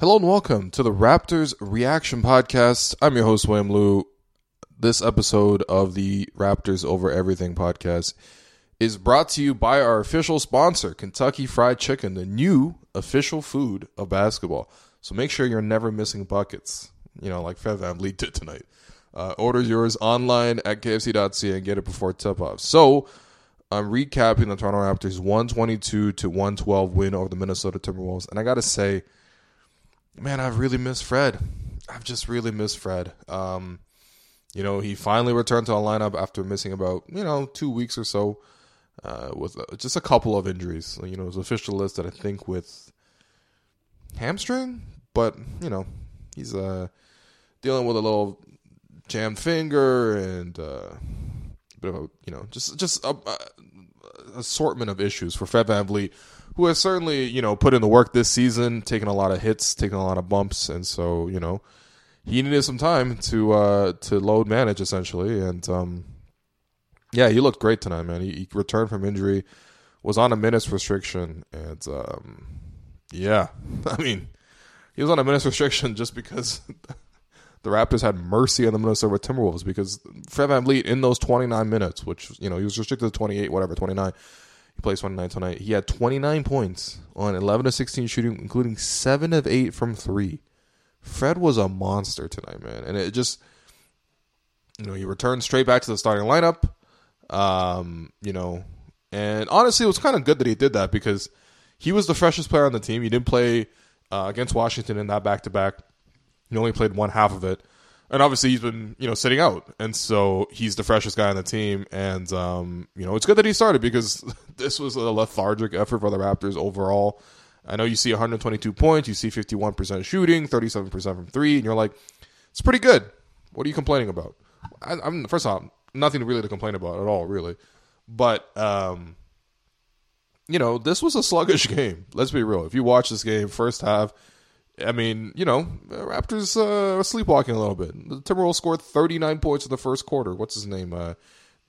Hello and welcome to the Raptors Reaction Podcast. I'm your host, William Lou. This episode of the Raptors Over Everything podcast is brought to you by our official sponsor, Kentucky Fried Chicken, the new official food of basketball. So make sure you're never missing buckets, you know, like Fred VanVleet did tonight. Order yours online at KFC.ca and get it before tip-off. So I'm recapping the Toronto Raptors' 122-112 win over the Minnesota Timberwolves. And I got to say, man, I've really missed Fred. I've just really missed Fred. You know, he finally returned to the lineup after missing about, 2 weeks or so with just a couple of injuries. You know, it was official list that I think with hamstring, but, he's dealing with a little jammed finger and a bit of a, just assortment of issues for Fred VanVleet, who has certainly, put in the work this season, taking a lot of hits, taking a lot of bumps, and so, he needed some time to load manage, essentially. And, he looked great tonight, man. He returned from injury, was on a minutes restriction. And, he was on a minutes restriction just because the Raptors had mercy on the Minnesota Timberwolves. Because Fred VanVleet, in those 29 minutes, which, he was restricted to 29. He plays 29 tonight. He had 29 points on 11 of 16 shooting, including 7 of 8 from 3. Fred was a monster tonight, man. And it just, he returned straight back to the starting lineup, and honestly, it was kind of good that he did that because he was the freshest player on the team. He didn't play against Washington in that back-to-back. He only played one half of it. And obviously, he's been, sitting out. And so he's the freshest guy on the team. And, it's good that he started because this was a lethargic effort for the Raptors overall. I know you see 122 points, you see 51% shooting, 37% from three, and you're like, it's pretty good. What are you complaining about? I'm first off, nothing really to complain about at all, really. But, this was a sluggish game. Let's be real. If you watch this game, first half, Raptors are sleepwalking a little bit. The Timberwolves scored 39 points in the first quarter. What's his name?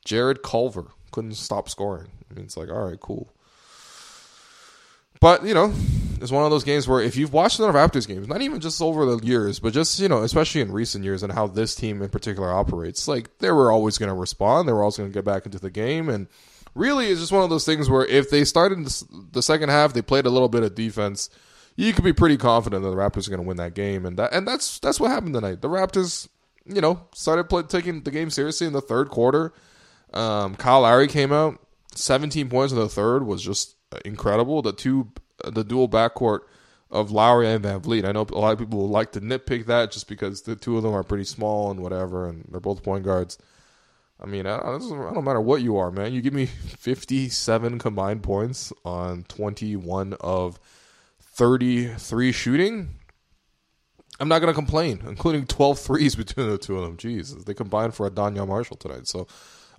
Jarrett Culver couldn't stop scoring. It's like, all right, cool. But, it's one of those games where if you've watched a lot of Raptors games, not even just over the years, but just, especially in recent years and how this team in particular operates, like, they were always going to respond. They were always going to get back into the game. And really, it's just one of those things where if they started the second half, they played a little bit of defense, you could be pretty confident that the Raptors are going to win that game. And that's what happened tonight. The Raptors, started taking the game seriously in the third quarter. Kyle Lowry came out. 17 points in the third was just incredible. The dual backcourt of Lowry and VanVleet. I know a lot of people like to nitpick that just because the two of them are pretty small and whatever, and they're both point guards. I don't matter what you are, man. You give me 57 combined points on 21 of 33 shooting. I'm not going to complain, including 12 threes between the two of them. Jeez, they combined for a Danya Marshall tonight. So,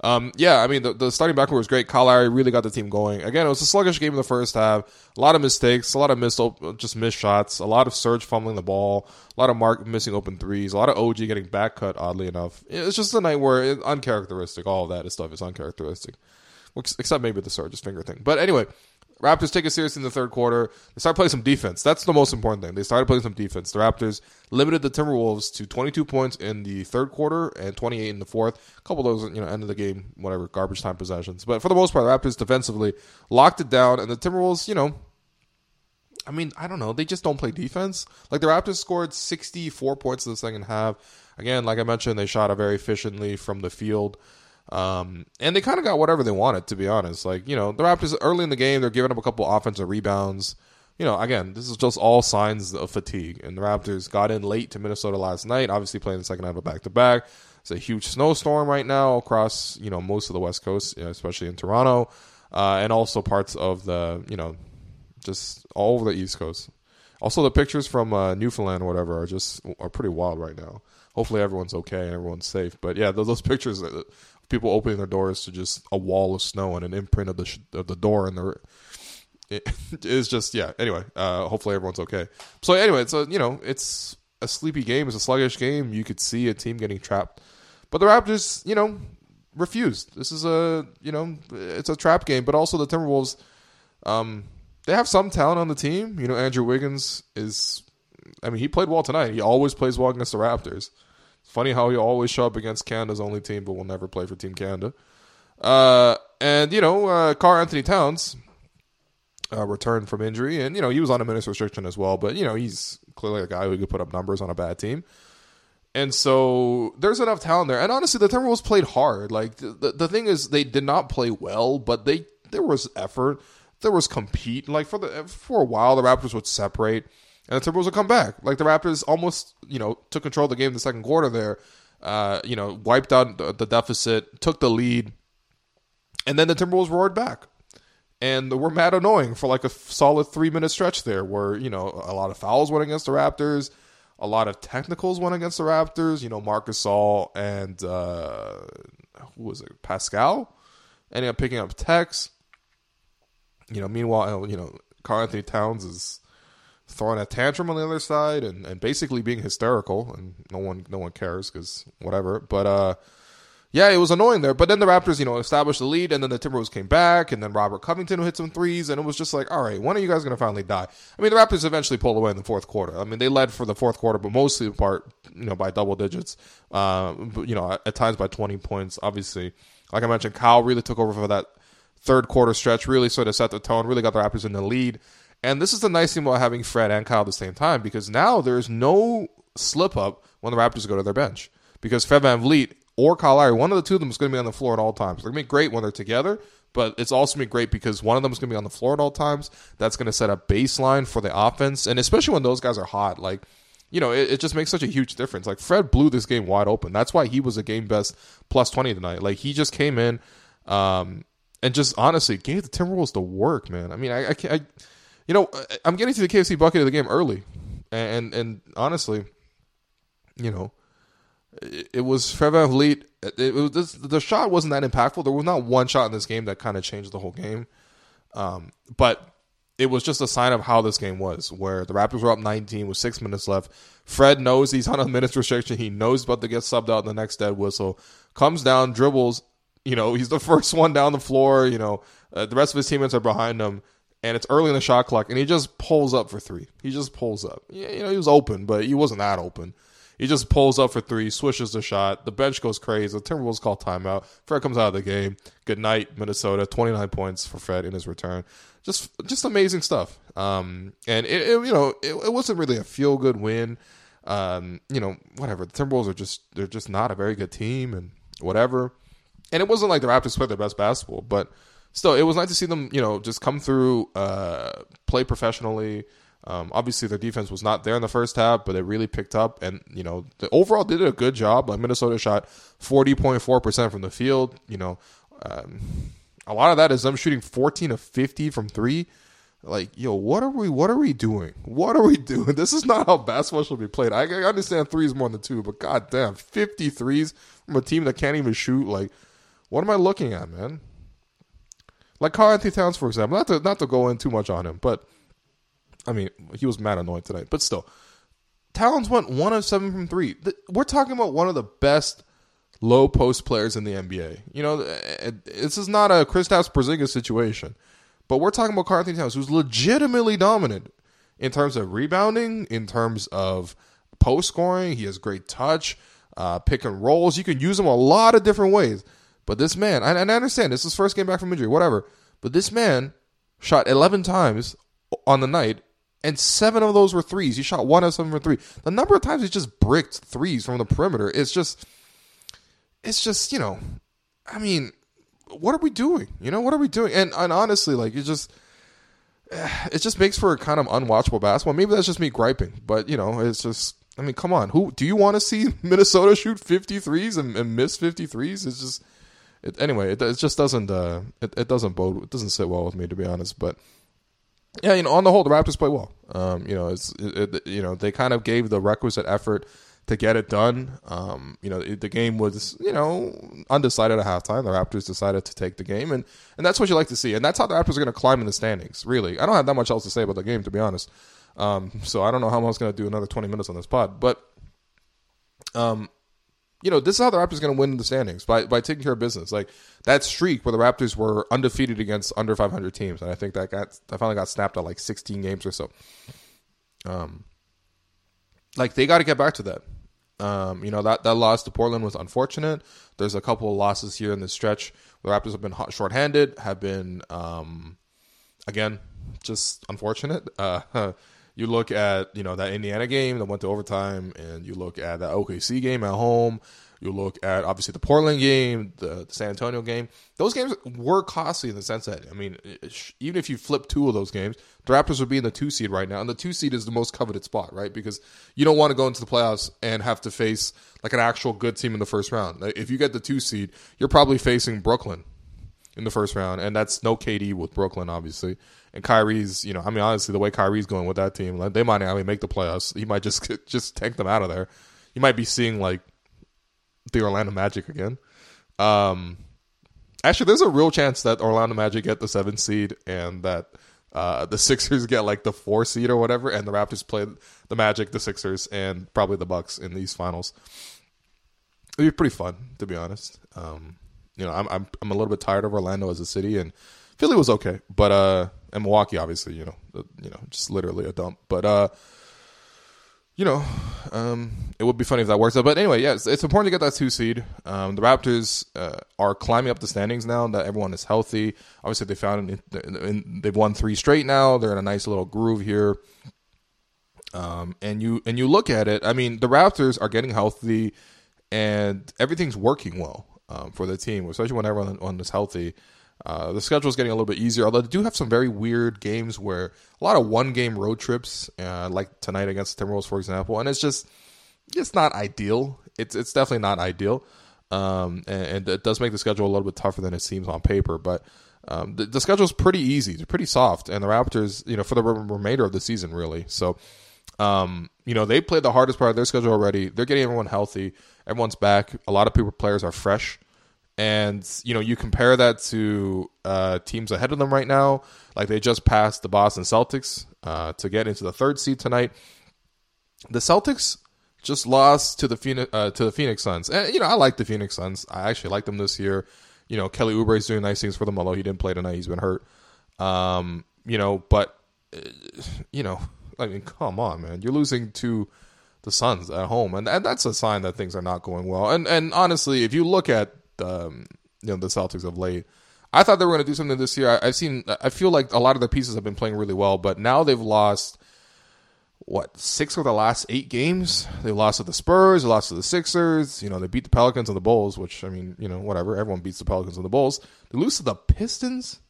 the starting backcourt was great. Kyle Lowry really got the team going. Again, it was a sluggish game in the first half. A lot of mistakes, a lot of missed shots, a lot of Serge fumbling the ball, a lot of Marc missing open threes, a lot of OG getting back cut, oddly enough. It's just a night where it's uncharacteristic. All of that stuff is uncharacteristic, except maybe the Serge's finger thing. But anyway, Raptors take it seriously in the third quarter. They started playing some defense. That's the most important thing. They started playing some defense. The Raptors limited the Timberwolves to 22 points in the third quarter and 28 in the fourth. A couple of those, end of the game, whatever, garbage time possessions. But for the most part, the Raptors defensively locked it down. And the Timberwolves, I don't know. They just don't play defense. Like, the Raptors scored 64 points in the second half. Again, like I mentioned, they shot very efficiently from the field. And they kind of got whatever they wanted, to be honest. Like, the Raptors early in the game, they're giving up a couple offensive rebounds. Again, this is just all signs of fatigue. And the Raptors got in late to Minnesota last night, obviously playing the second half of back-to-back. It's a huge snowstorm right now across, most of the West Coast, especially in Toronto, and also parts of the, Just all over the East Coast. Also, the pictures from Newfoundland or whatever are pretty wild right now. Hopefully, everyone's okay and everyone's safe. But yeah, those pictures of people opening their doors to just a wall of snow and an imprint of the door and the. It is just, yeah. Anyway, hopefully everyone's okay. So anyway, it's a sleepy game. It's a sluggish game. You could see a team getting trapped, but the Raptors, refused. This is it's a trap game. But also the Timberwolves, they have some talent on the team. Andrew Wiggins he played well tonight. He always plays well against the Raptors. It's funny how he always show up against Canada's only team, but will never play for Team Canada. Karl-Anthony Towns. Returned from injury, and he was on a minutes restriction as well, but he's clearly a guy who could put up numbers on a bad team, and so there's enough talent there. And honestly, the Timberwolves played hard. Like the thing is, they did not play well, but there was effort, there was compete. Like for a while, the Raptors would separate, and the Timberwolves would come back. Like the Raptors almost took control of the game in the second quarter there, wiped out the deficit, took the lead, and then the Timberwolves roared back. And were mad annoying for like a solid 3-minute stretch there where, a lot of fouls went against the Raptors. A lot of technicals went against the Raptors. Marc Gasol and, who was it? Pascal? Ended up picking up techs. Meanwhile, Karl-Anthony Towns is throwing a tantrum on the other side and basically being hysterical. And no one cares because whatever. But, yeah, it was annoying there. But then the Raptors, established the lead, and then the Timberwolves came back, and then Robert Covington hit some threes, and it was just like, all right, when are you guys going to finally die? I mean, the Raptors eventually pulled away in the fourth quarter. I mean, they led for the fourth quarter, but mostly in part, by double digits, at times by 20 points, obviously. Like I mentioned, Kyle really took over for that third quarter stretch, really sort of set the tone, really got the Raptors in the lead. And this is the nice thing about having Fred and Kyle at the same time, because now there's no slip-up when the Raptors go to their bench. Because Fred VanVleet or Kyle Lowry, one of the two of them is going to be on the floor at all times. They're going to be great when they're together, but it's also going to be great because one of them is going to be on the floor at all times. That's going to set a baseline for the offense, and especially when those guys are hot. Like, it just makes such a huge difference. Like, Fred blew this game wide open. That's why he was a game best +20 tonight. Like, he just came in and just honestly gave the Timberwolves the work, man. I mean, I'm getting to the KFC bucket of the game early, and honestly, it was Fred VanVleet. The shot wasn't that impactful. There was not one shot in this game that kind of changed the whole game. But it was just a sign of how this game was, where the Raptors were up 19 with 6 minutes left. Fred knows he's on a minutes restriction. He knows about to get subbed out in the next dead whistle. Comes down, dribbles. He's the first one down the floor. The rest of his teammates are behind him. And it's early in the shot clock. And he just pulls up for three. He just pulls up. He was open, but he wasn't that open. He just pulls up for three, swishes the shot. The bench goes crazy. The Timberwolves call timeout. Fred comes out of the game. Good night, Minnesota. 29 points for Fred in his return. Just amazing stuff. And it wasn't really a feel good win. Whatever. The Timberwolves are they're just not a very good team and whatever. And it wasn't like the Raptors played their best basketball, but still, it was nice to see them. Just come through, play professionally. Obviously, their defense was not there in the first half, but it really picked up. And, the overall did a good job. Like, Minnesota shot 40.4% from the field. A lot of that is them shooting 14 of 50 from three. Like, what are we doing? What are we doing? This is not how basketball should be played. I understand threes more than two, but goddamn, 50 threes from a team that can't even shoot. Like, what am I looking at, man? Like, Karl-Anthony Towns, for example. Not to go in too much on him, but I mean, he was mad annoyed tonight, but still. Towns went 1 of 7 from three. We're talking about one of the best low post players in the NBA. This is not a Kristaps Porzingis situation, but we're talking about Karl-Anthony Towns, who's legitimately dominant in terms of rebounding, in terms of post scoring. He has great touch, pick and rolls. You can use him a lot of different ways, but this man, and I understand this is his first game back from injury, whatever, but this man shot 11 times on the night. And 7 of those were threes. He shot 1 of 7 from three. The number of times he just bricked threes from the perimeter. It's just, I mean, what are we doing? What are we doing? And honestly, like, it just makes for a kind of unwatchable basketball. Maybe that's just me griping, but it's just, I mean, come on. Do you want to see Minnesota shoot 50 threes and miss 50 threes? It's just, anyway, it just doesn't sit well with me, to be honest, but yeah, you know, on the whole, the Raptors play well. They kind of gave the requisite effort to get it done. The game was, undecided at halftime. The Raptors decided to take the game, and that's what you like to see. And that's how the Raptors are going to climb in the standings, really. I don't have that much else to say about the game, to be honest. So I don't know how I'm going to do another 20 minutes on this pod. But, this is how the Raptors are going to win the standings, by taking care of business. Like, that streak where the Raptors were undefeated against under 500 teams, and I think that finally got snapped at like 16 games or so. They got to get back to that. That loss to Portland was unfortunate. There's a couple of losses here in this stretch. The Raptors have been shorthanded, have been, again, just unfortunate. You look at, that Indiana game that went to overtime, and you look at that OKC game at home. You look at, obviously, the Portland game, the San Antonio game. Those games were costly in the sense that, even if you flip two of those games, the Raptors would be in the 2 seed right now. And the 2 seed is the most coveted spot, right? Because you don't want to go into the playoffs and have to face like an actual good team in the first round. If you get the 2 seed, you're probably facing Brooklyn in the first round. And that's no KD with Brooklyn, obviously. And Kyrie's, honestly, the way Kyrie's going with that team, like, they might not even make the playoffs. He might just tank them out of there. You might be seeing, like, the Orlando Magic again. Actually, there's a real chance that Orlando Magic get the 7th seed and that the Sixers get like the 4 seed or whatever, and the Raptors play the Magic, the Sixers, and probably the Bucks in these finals. It'd be pretty fun, to be honest. I'm a little bit tired of Orlando as a city, and Philly was okay, but and Milwaukee, obviously, just literally a dump, but it would be funny if that works out. But anyway, yeah, it's important to get that 2 seed. The Raptors are climbing up the standings now that everyone is healthy. Obviously, they they've won 3 straight now. They're in a nice little groove here. And you look at it. The Raptors are getting healthy, and everything's working well for the team, especially when everyone is healthy. The schedule is getting a little bit easier, although they do have some very weird games where a lot of one-game road trips, like tonight against the Timberwolves, for example, and it's not ideal. It's definitely not ideal, and it does make the schedule a little bit tougher than it seems on paper, but the schedule is pretty easy. It's pretty soft, and the Raptors, for the remainder of the season, really. So, they played the hardest part of their schedule already. They're getting everyone healthy. Everyone's back. A lot of players are fresh. And, you compare that to teams ahead of them right now. Like, they just passed the Boston Celtics to get into the 3rd seed tonight. The Celtics just lost to the Phoenix Suns. And, I like the Phoenix Suns. I actually like them this year. Kelly Oubre is doing nice things for them, although he didn't play tonight. He's been hurt. Come on, man. You're losing to the Suns at home. And that's a sign that things are not going well. And honestly, if you look at the Celtics of late, I thought they were going to do something this year. I feel like a lot of their pieces have been playing really well, but now they've lost 6 of the last 8 games. They lost to the Spurs, they lost to the Sixers. They beat the Pelicans and the Bulls, which whatever. Everyone beats the Pelicans and the Bulls. They lose to the Pistons.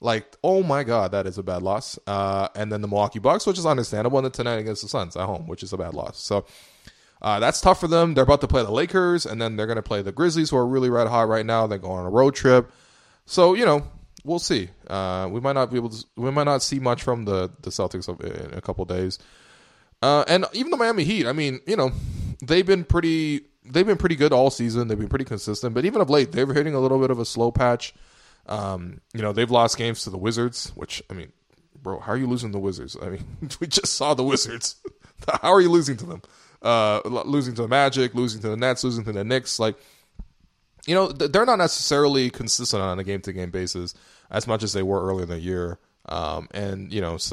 Like, oh my God, that is a bad loss. And then the Milwaukee Bucks, which is understandable, and then tonight against the Suns at home, which is a bad loss. So. That's tough for them. They're about to play the Lakers, and then they're going to play the Grizzlies, who are really red hot right now. They go on a road trip, so we'll see. We might not be able to. We might not see much from the Celtics in a couple days, and even the Miami Heat. They've been pretty good all season. They've been pretty consistent, but even of late, they're hitting a little bit of a slow patch. They've lost games to the Wizards, which bro, how are you losing the Wizards? We just saw the Wizards. How are you losing to them? Losing to the Magic, losing to the Nets, losing to the Knicks. They're not necessarily consistent on a game-to-game basis as much as they were earlier in the year. It's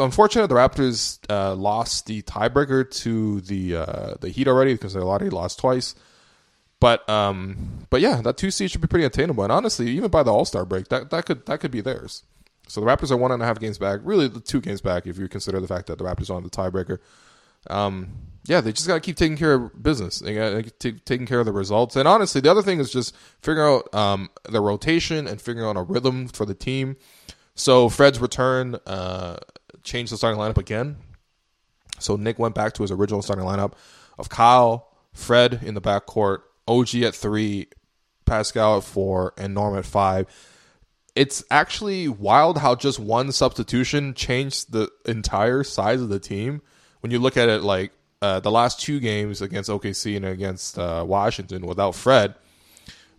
unfortunate the Raptors lost the tiebreaker to the Heat already, because they already lost twice. But yeah, that 2 seed should be pretty attainable. And honestly, even by the All-Star break, that could be theirs. So the Raptors are 1.5 games back, really 2 games back if you consider the fact that the Raptors are on the tiebreaker. They just got to keep taking care of business. They got to keep taking care of the results. And honestly, the other thing is just figuring out the rotation and figuring out a rhythm for the team. So Fred's return changed the starting lineup again. So Nick went back to his original starting lineup of Kyle, Fred in the backcourt, OG at 3, Pascal at 4, and Norm at 5. It's actually wild how just one substitution changed the entire size of the team. When you look at it, like the last two games against OKC and against Washington without Fred,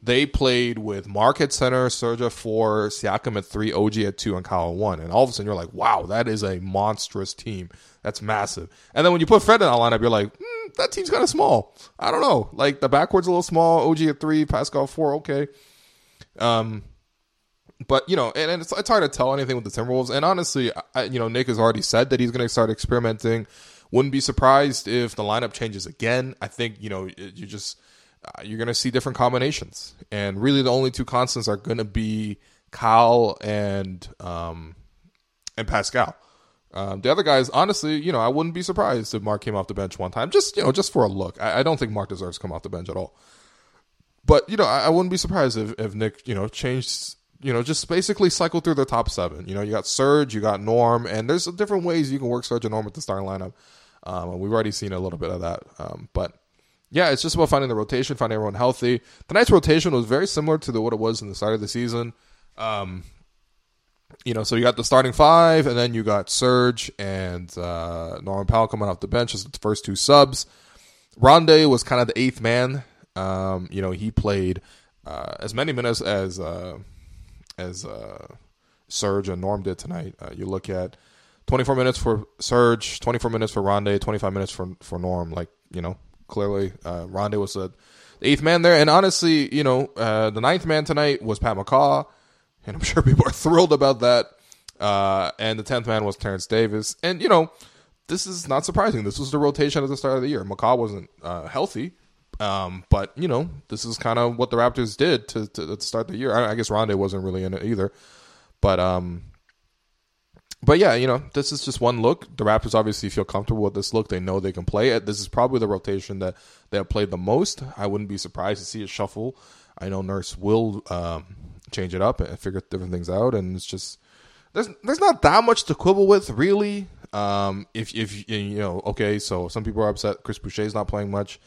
they played with Mark at center, Serge at 4, Siakam at 3, OG at 2, and Kyle at 1. And all of a sudden, you're like, wow, that is a monstrous team. That's massive. And then when you put Fred in that lineup, you're like, that team's kind of small. I don't know. Like, the backcourt's a little small. OG at 3, Pascal at 4, okay. But, you know, and it's hard to tell anything with the Timberwolves. And honestly, Nick has already said that he's going to start experimenting. Wouldn't be surprised if the lineup changes again. I think, you're going to see different combinations. And really the only two constants are going to be Kyle and Pascal. The other guys, honestly, I wouldn't be surprised if Mark came off the bench one time, just for a look. I don't think Mark deserves to come off the bench at all. But, I wouldn't be surprised if Nick, changed, just basically cycled through the top seven. You got Serge, you got Norm, and there's different ways you can work Serge and Norm with the starting lineup. And we've already seen a little bit of that. But yeah, it's just about finding the rotation, finding everyone healthy. Tonight's rotation was very similar to what it was in the start of the season. So you got the starting five, and then you got Serge and Norman Powell coming off the bench as the first two subs. Rondae was kind of the eighth man. He played as many minutes as Serge and Norm did tonight. You look at 24 minutes for Serge, 24 minutes for Rondae, 25 minutes for Norm. Clearly, Rondae was the eighth man there. And honestly, the ninth man tonight was Pat McCaw, and I'm sure people are thrilled about that. And the 10th man was Terrence Davis. And, this is not surprising. This was the rotation at the start of the year. McCaw wasn't healthy, but, this is kind of what the Raptors did to start the year. I guess Rondae wasn't really in it either. But yeah, this is just one look. The Raptors obviously feel comfortable with this look. They know they can play it. This is probably the rotation that they have played the most. I wouldn't be surprised to see it shuffle. I know Nurse will change it up and figure different things out. And it's just there's not that much to quibble with, really. So some people are upset Chris Boucher is not playing much.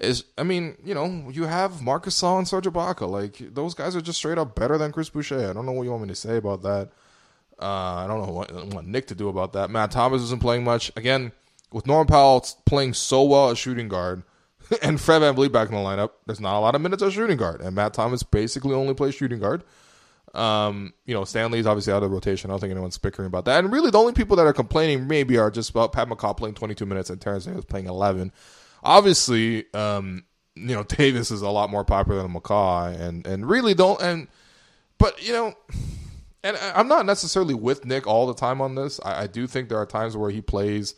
You have Marc Gasol and Serge Ibaka. Those guys are just straight up better than Chris Boucher. I don't know what you want me to say about that. I don't know what I want Nick to do about that. Matt Thomas isn't playing much. Again, with Norman Powell playing so well as shooting guard and Fred VanVleet back in the lineup, there's not a lot of minutes as shooting guard. And Matt Thomas basically only plays shooting guard. Stanley's obviously out of the rotation. I don't think anyone's bickering about that. And really the only people that are complaining maybe are just about Pat McCaw playing 22 minutes and Terrence Davis playing 11. Obviously, Davis is a lot more popular than McCaw and really don't. And I'm not necessarily with Nick all the time on this. I do think there are times where he plays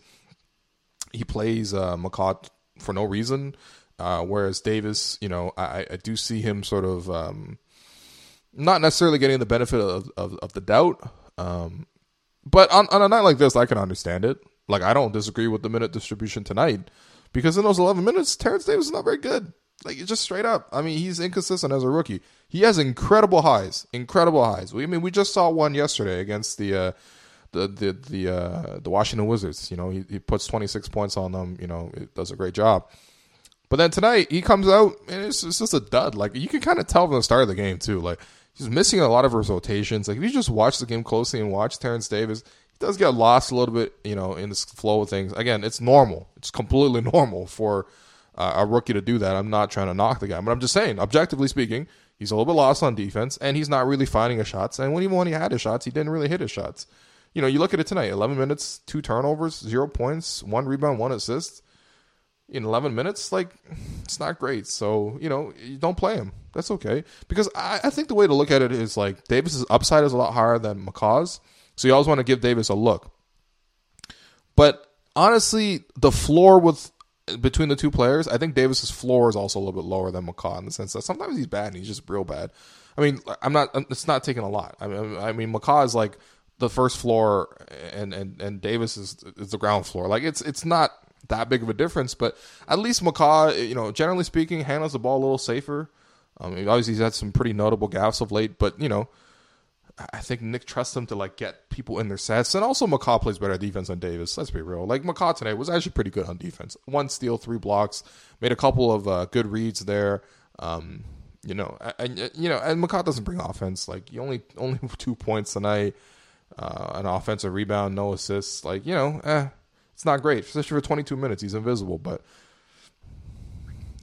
McCaw for no reason, whereas Davis, I do see him sort of not necessarily getting the benefit of the doubt. But on a night like this, I can understand it. I don't disagree with the minute distribution tonight because in those 11 minutes, Terrence Davis is not very good. It's just straight up. I mean, he's inconsistent as a rookie. He has incredible highs. We just saw one yesterday against the Washington Wizards. He puts 26 points on them. It does a great job. But then tonight he comes out and it's just a dud. You can kind of tell from the start of the game too. He's missing a lot of his rotations. If you just watch the game closely and watch Terrence Davis, he does get lost a little bit. In this flow of things. Again, it's normal. It's completely normal for a rookie to do that. I'm not trying to knock the guy, but I'm just saying, objectively speaking, he's a little bit lost on defense, and he's not really finding his shots. And even when he had his shots, he didn't really hit his shots. You look at it tonight, 11 minutes, 2 turnovers, 0 points, 1 rebound, 1 assist. In 11 minutes, it's not great. So, you don't play him. That's okay. Because I think the way to look at it is, Davis's upside is a lot higher than McCaw's, so you always want to give Davis a look. But, honestly, the floor between the two players, I think Davis's floor is also a little bit lower than McCaw in the sense that sometimes he's bad and he's just real bad. It's not taking a lot. McCaw is the first floor and Davis is the ground floor. It's not that big of a difference, but at least McCaw, generally speaking, handles the ball a little safer. Obviously he's had some pretty notable gaffes of late, but I think Nick trusts him to get people in their sets. And also McCaw plays better defense than Davis. Let's be real. McCaw today was actually pretty good on defense. 1 steal, 3 blocks, made a couple of good reads there. You know, and McCaw doesn't bring offense. Like, you only 2 points tonight, an offensive rebound, no assists. Like, you know, it's not great, especially for 22 minutes. He's invisible, but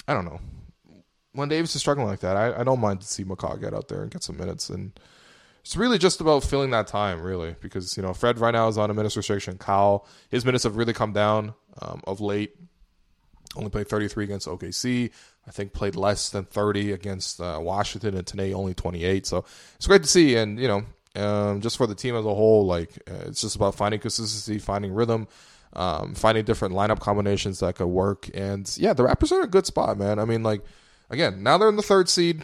I don't know. When Davis is struggling like that, I don't mind to see McCaw get out there and get some minutes. And it's really just about filling that time, really, because, you know, Fred right now is on a minutes restriction. Kyle, his minutes have really come down of late. Only played 33 against OKC. I think played less than 30 against Washington, and today only 28. So it's great to see. And, you know, just for the team as a whole, like, it's just about finding consistency, finding rhythm, finding different lineup combinations that could work. And, yeah, the Raptors are in a good spot, man. I mean, like, again, now they're in the third seed.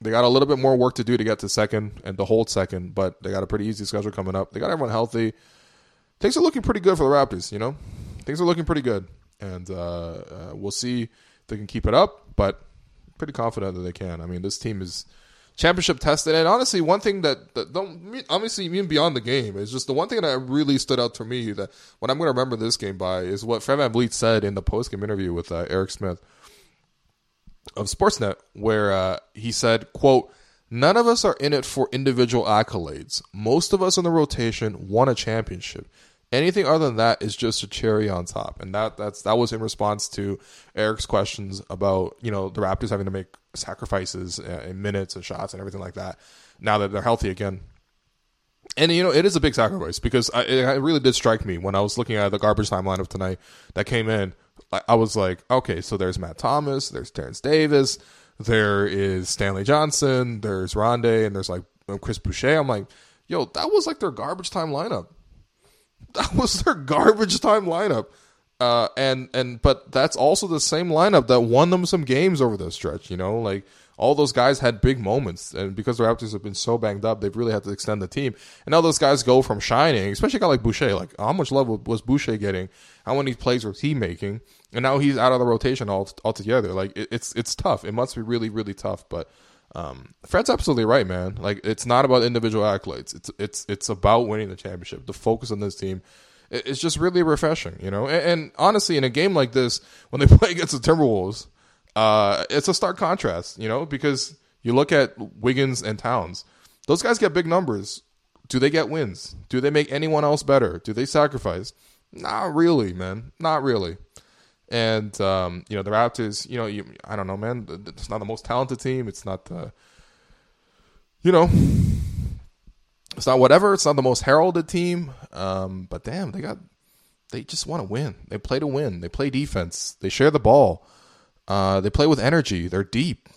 They got a little bit more work to do to get to second and to hold second, but they got a pretty easy schedule coming up. They got everyone healthy. Things are looking pretty good for the Raptors, you know? Things are looking pretty good. And we'll see if they can keep it up, but pretty confident that they can. I mean, this team is championship tested. And honestly, one thing that obviously even beyond the game is just the one thing that really stood out to me that what I'm going to remember this game by is what Fred VanVleet said in the post-game interview with Eric Smith of Sportsnet, where he said, quote, "None of us are in it for individual accolades. Most of us in the rotation won a championship. Anything other than that is just a cherry on top." And that was in response to Eric's questions about, you know, the Raptors having to make sacrifices in minutes and shots and everything like that now that they're healthy again. And, you know, it is a big sacrifice because it really did strike me when I was looking at the garbage time lineup tonight that came in. I was like, okay, so there's Matt Thomas, there's Terrence Davis, there is Stanley Johnson, there's Rondae, and there's, like, Chris Boucher. I'm like, yo, that was, like, their garbage time lineup. That was their garbage time lineup. But that's also the same lineup that won them some games over the stretch, you know? Like, all those guys had big moments. And because the Raptors have been so banged up, they've really had to extend the team. And now those guys go from shining, especially a guy like Boucher. Like, how much love was Boucher getting? How many plays was he making? And now he's out of the rotation altogether. Like, it's tough. It must be really, really tough. But Fred's absolutely right, man. Like, it's not about individual accolades. It's about winning the championship. The focus on this team is just really refreshing, you know? And honestly, in a game like this, when they play against the Timberwolves, it's a stark contrast, you know? Because you look at Wiggins and Towns. Those guys get big numbers. Do they get wins? Do they make anyone else better? Do they sacrifice? Not really, man. Not really. And, you know, the Raptors, you know, I don't know, man, it's not the most talented team. It's not the, you know, it's not whatever. It's not the most heralded team. But damn, they just want to win. They play to win. They play defense. They share the ball. They play with energy. They're deep.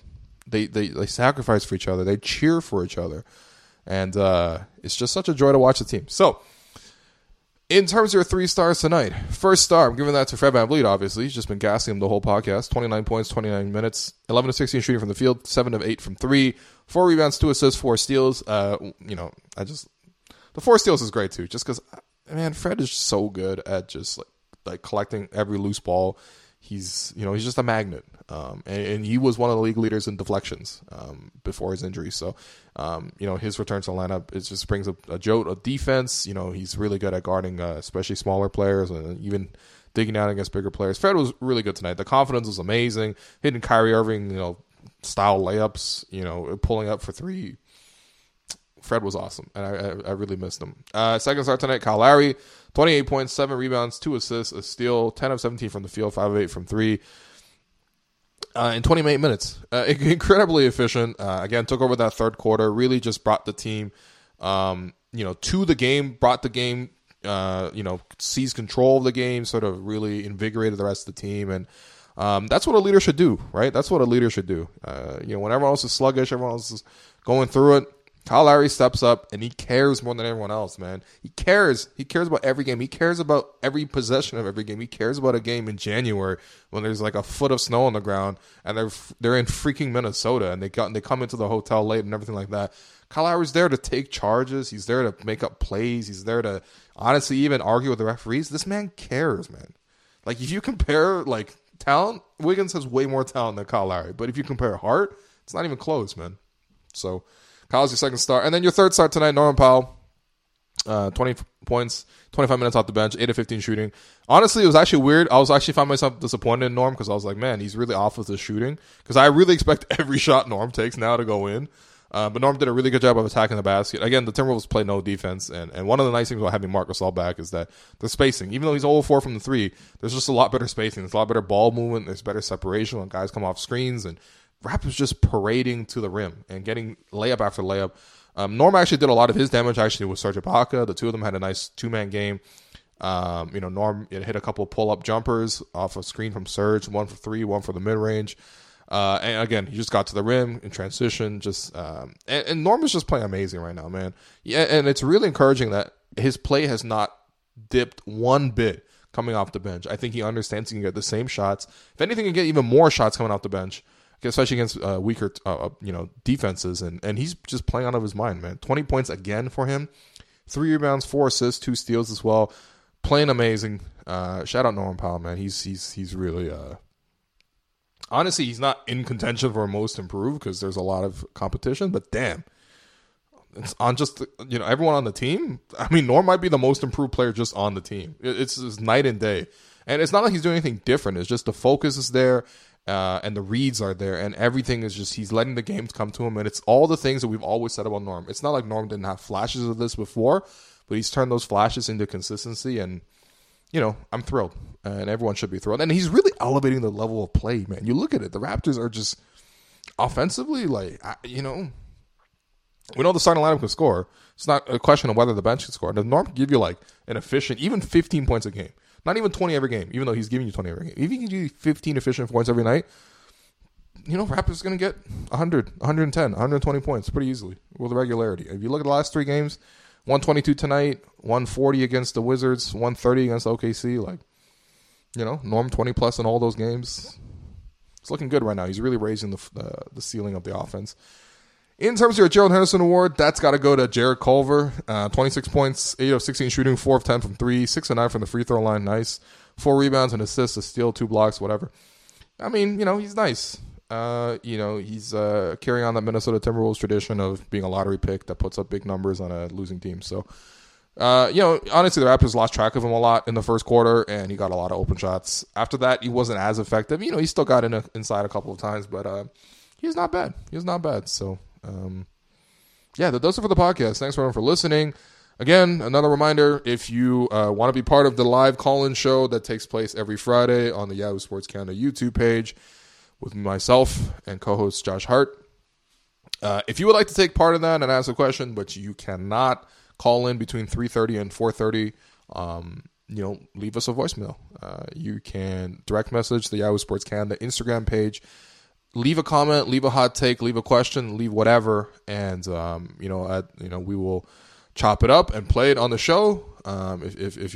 They sacrifice for each other. They cheer for each other. And, it's just such a joy to watch the team. So, in terms of your 3 stars tonight, first star, I'm giving that to Fred VanVleet, obviously. He's just been gassing him the whole podcast. 29 points, 29 minutes, 11 of 16 shooting from the field, 7 of 8 from 3, 4 rebounds, 2 assists, 4 steals. You know, the 4 steals is great, too, just because, man, Fred is so good at just, like collecting every loose ball. He's, you know, he's just a magnet. And he was one of the league leaders in deflections before his injury. So, you know, his return to the lineup, it just brings a jolt of defense. You know, he's really good at guarding especially smaller players and even digging out against bigger players. Fred was really good tonight. The confidence was amazing. Hitting Kyrie Irving, you know, style layups, you know, pulling up for 3. Fred was awesome, and I really missed him. Second star tonight, Kyle Lowry, 28 points, 7 rebounds, 2 assists, a steal, 10 of 17 from the field, 5 of 8 from 3. In 28 minutes. Incredibly efficient. Again, took over that third quarter, really just brought the team, you know, to the game, brought the game, you know, seized control of the game, sort of really invigorated the rest of the team. And that's what a leader should do, right? That's what a leader should do. You know, when everyone else is sluggish, everyone else is going through it, Kyle Lowry steps up, and he cares more than everyone else, man. He cares. He cares about every game. He cares about every possession of every game. He cares about a game in January when there's like a foot of snow on the ground, and they're in freaking Minnesota, and they come into the hotel late and everything like that. Kyle Lowry's there to take charges. He's there to make up plays. He's there to honestly even argue with the referees. This man cares, man. Like, if you compare, like, talent, Wiggins has way more talent than Kyle Lowry. But if you compare heart, it's not even close, man. So Kyle's your second star. And then your third star tonight, Norman Powell. 20 points, 25 minutes off the bench, 8 of 15 shooting. Honestly, it was actually weird. I was actually found myself disappointed in Norm because I was like, man, he's really off with his shooting. Because I really expect every shot Norm takes now to go in. But Norm did a really good job of attacking the basket. Again, the Timberwolves play no defense, and one of the nice things about having Marc Gasol back is that the spacing, even though he's 0-4 from the three, there's just a lot better spacing. There's a lot better ball movement. There's better separation when guys come off screens, and Raptors just parading to the rim and getting layup after layup. Norm actually did a lot of his damage actually with Serge Ibaka. The two of them had a nice two-man game. Norm hit a couple pull-up jumpers off a screen from Serge, one for three, one for the mid-range. And again, he just got to the rim in transition. And Norm is just playing amazing right now, man. Yeah, and it's really encouraging that his play has not dipped one bit coming off the bench. I think he understands he can get the same shots. If anything, he can get even more shots coming off the bench, especially against weaker, defenses. And he's just playing out of his mind, man. 20 points again for him, 3 rebounds, 4 assists, 2 steals as well. Playing amazing. Shout out Norman Powell, man. He's really. Honestly, he's not in contention for most improved because there's a lot of competition. But damn, it's on just everyone on the team. I mean, Norm might be the most improved player just on the team. It's night and day, and it's not like he's doing anything different. It's just the focus is there, and the reads are there, and everything is just he's letting the games come to him, and it's all the things that we've always said about Norm. It's not like Norm didn't have flashes of this before, but he's turned those flashes into consistency and. I'm thrilled, and everyone should be thrilled. And he's really elevating the level of play, man. You look at it; the Raptors are just offensively, we know the starting lineup can score. It's not a question of whether the bench can score. Does Norm give you an efficient, even 15 points a game? Not even 20 every game, even though he's giving you 20 every game. If he can do 15 efficient points every night, Raptors are going to get 100, 110, 120 points pretty easily with regularity. If you look at the last 3 games. 122 tonight, 140 against the Wizards, 130 against OKC. Norm 20 plus in all those games. It's looking good right now. He's really raising the ceiling of the offense. In terms of your Gerald Henderson Award, that's got to go to Jarrett Culver. 26 points, 8 of 16 shooting, 4 of 10 from 3, 6 of 9 from the free throw line. Nice. 4 rebounds and assists, a steal, 2 blocks, whatever. I mean, he's nice. He's carrying on that Minnesota Timberwolves tradition of being a lottery pick that puts up big numbers on a losing team. So, honestly, the Raptors lost track of him a lot in the first quarter, and he got a lot of open shots. After that, he wasn't as effective. He still got inside a couple of times, but he's not bad. He's not bad. So, that does it for the podcast. Thanks, everyone, for listening. Again, another reminder, if you want to be part of the live call-in show that takes place every Friday on the Yahoo Sports Canada YouTube page, with myself and co-host Josh Hart. If you would like to take part in that and ask a question, but you cannot call in between 3:30 and 4:30, leave us a voicemail. You can direct message the Yahoo Sports Canada Instagram page. Leave a comment, leave a hot take, leave a question, leave whatever, and we will chop it up and play it on the show. If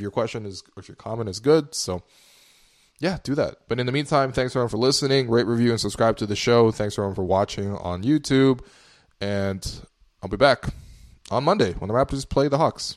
your question is, if your comment is good, so. Yeah, do that. But in the meantime, thanks everyone for listening. Rate, review, and subscribe to the show. Thanks everyone for watching on YouTube. And I'll be back on Monday when the Raptors play the Hawks.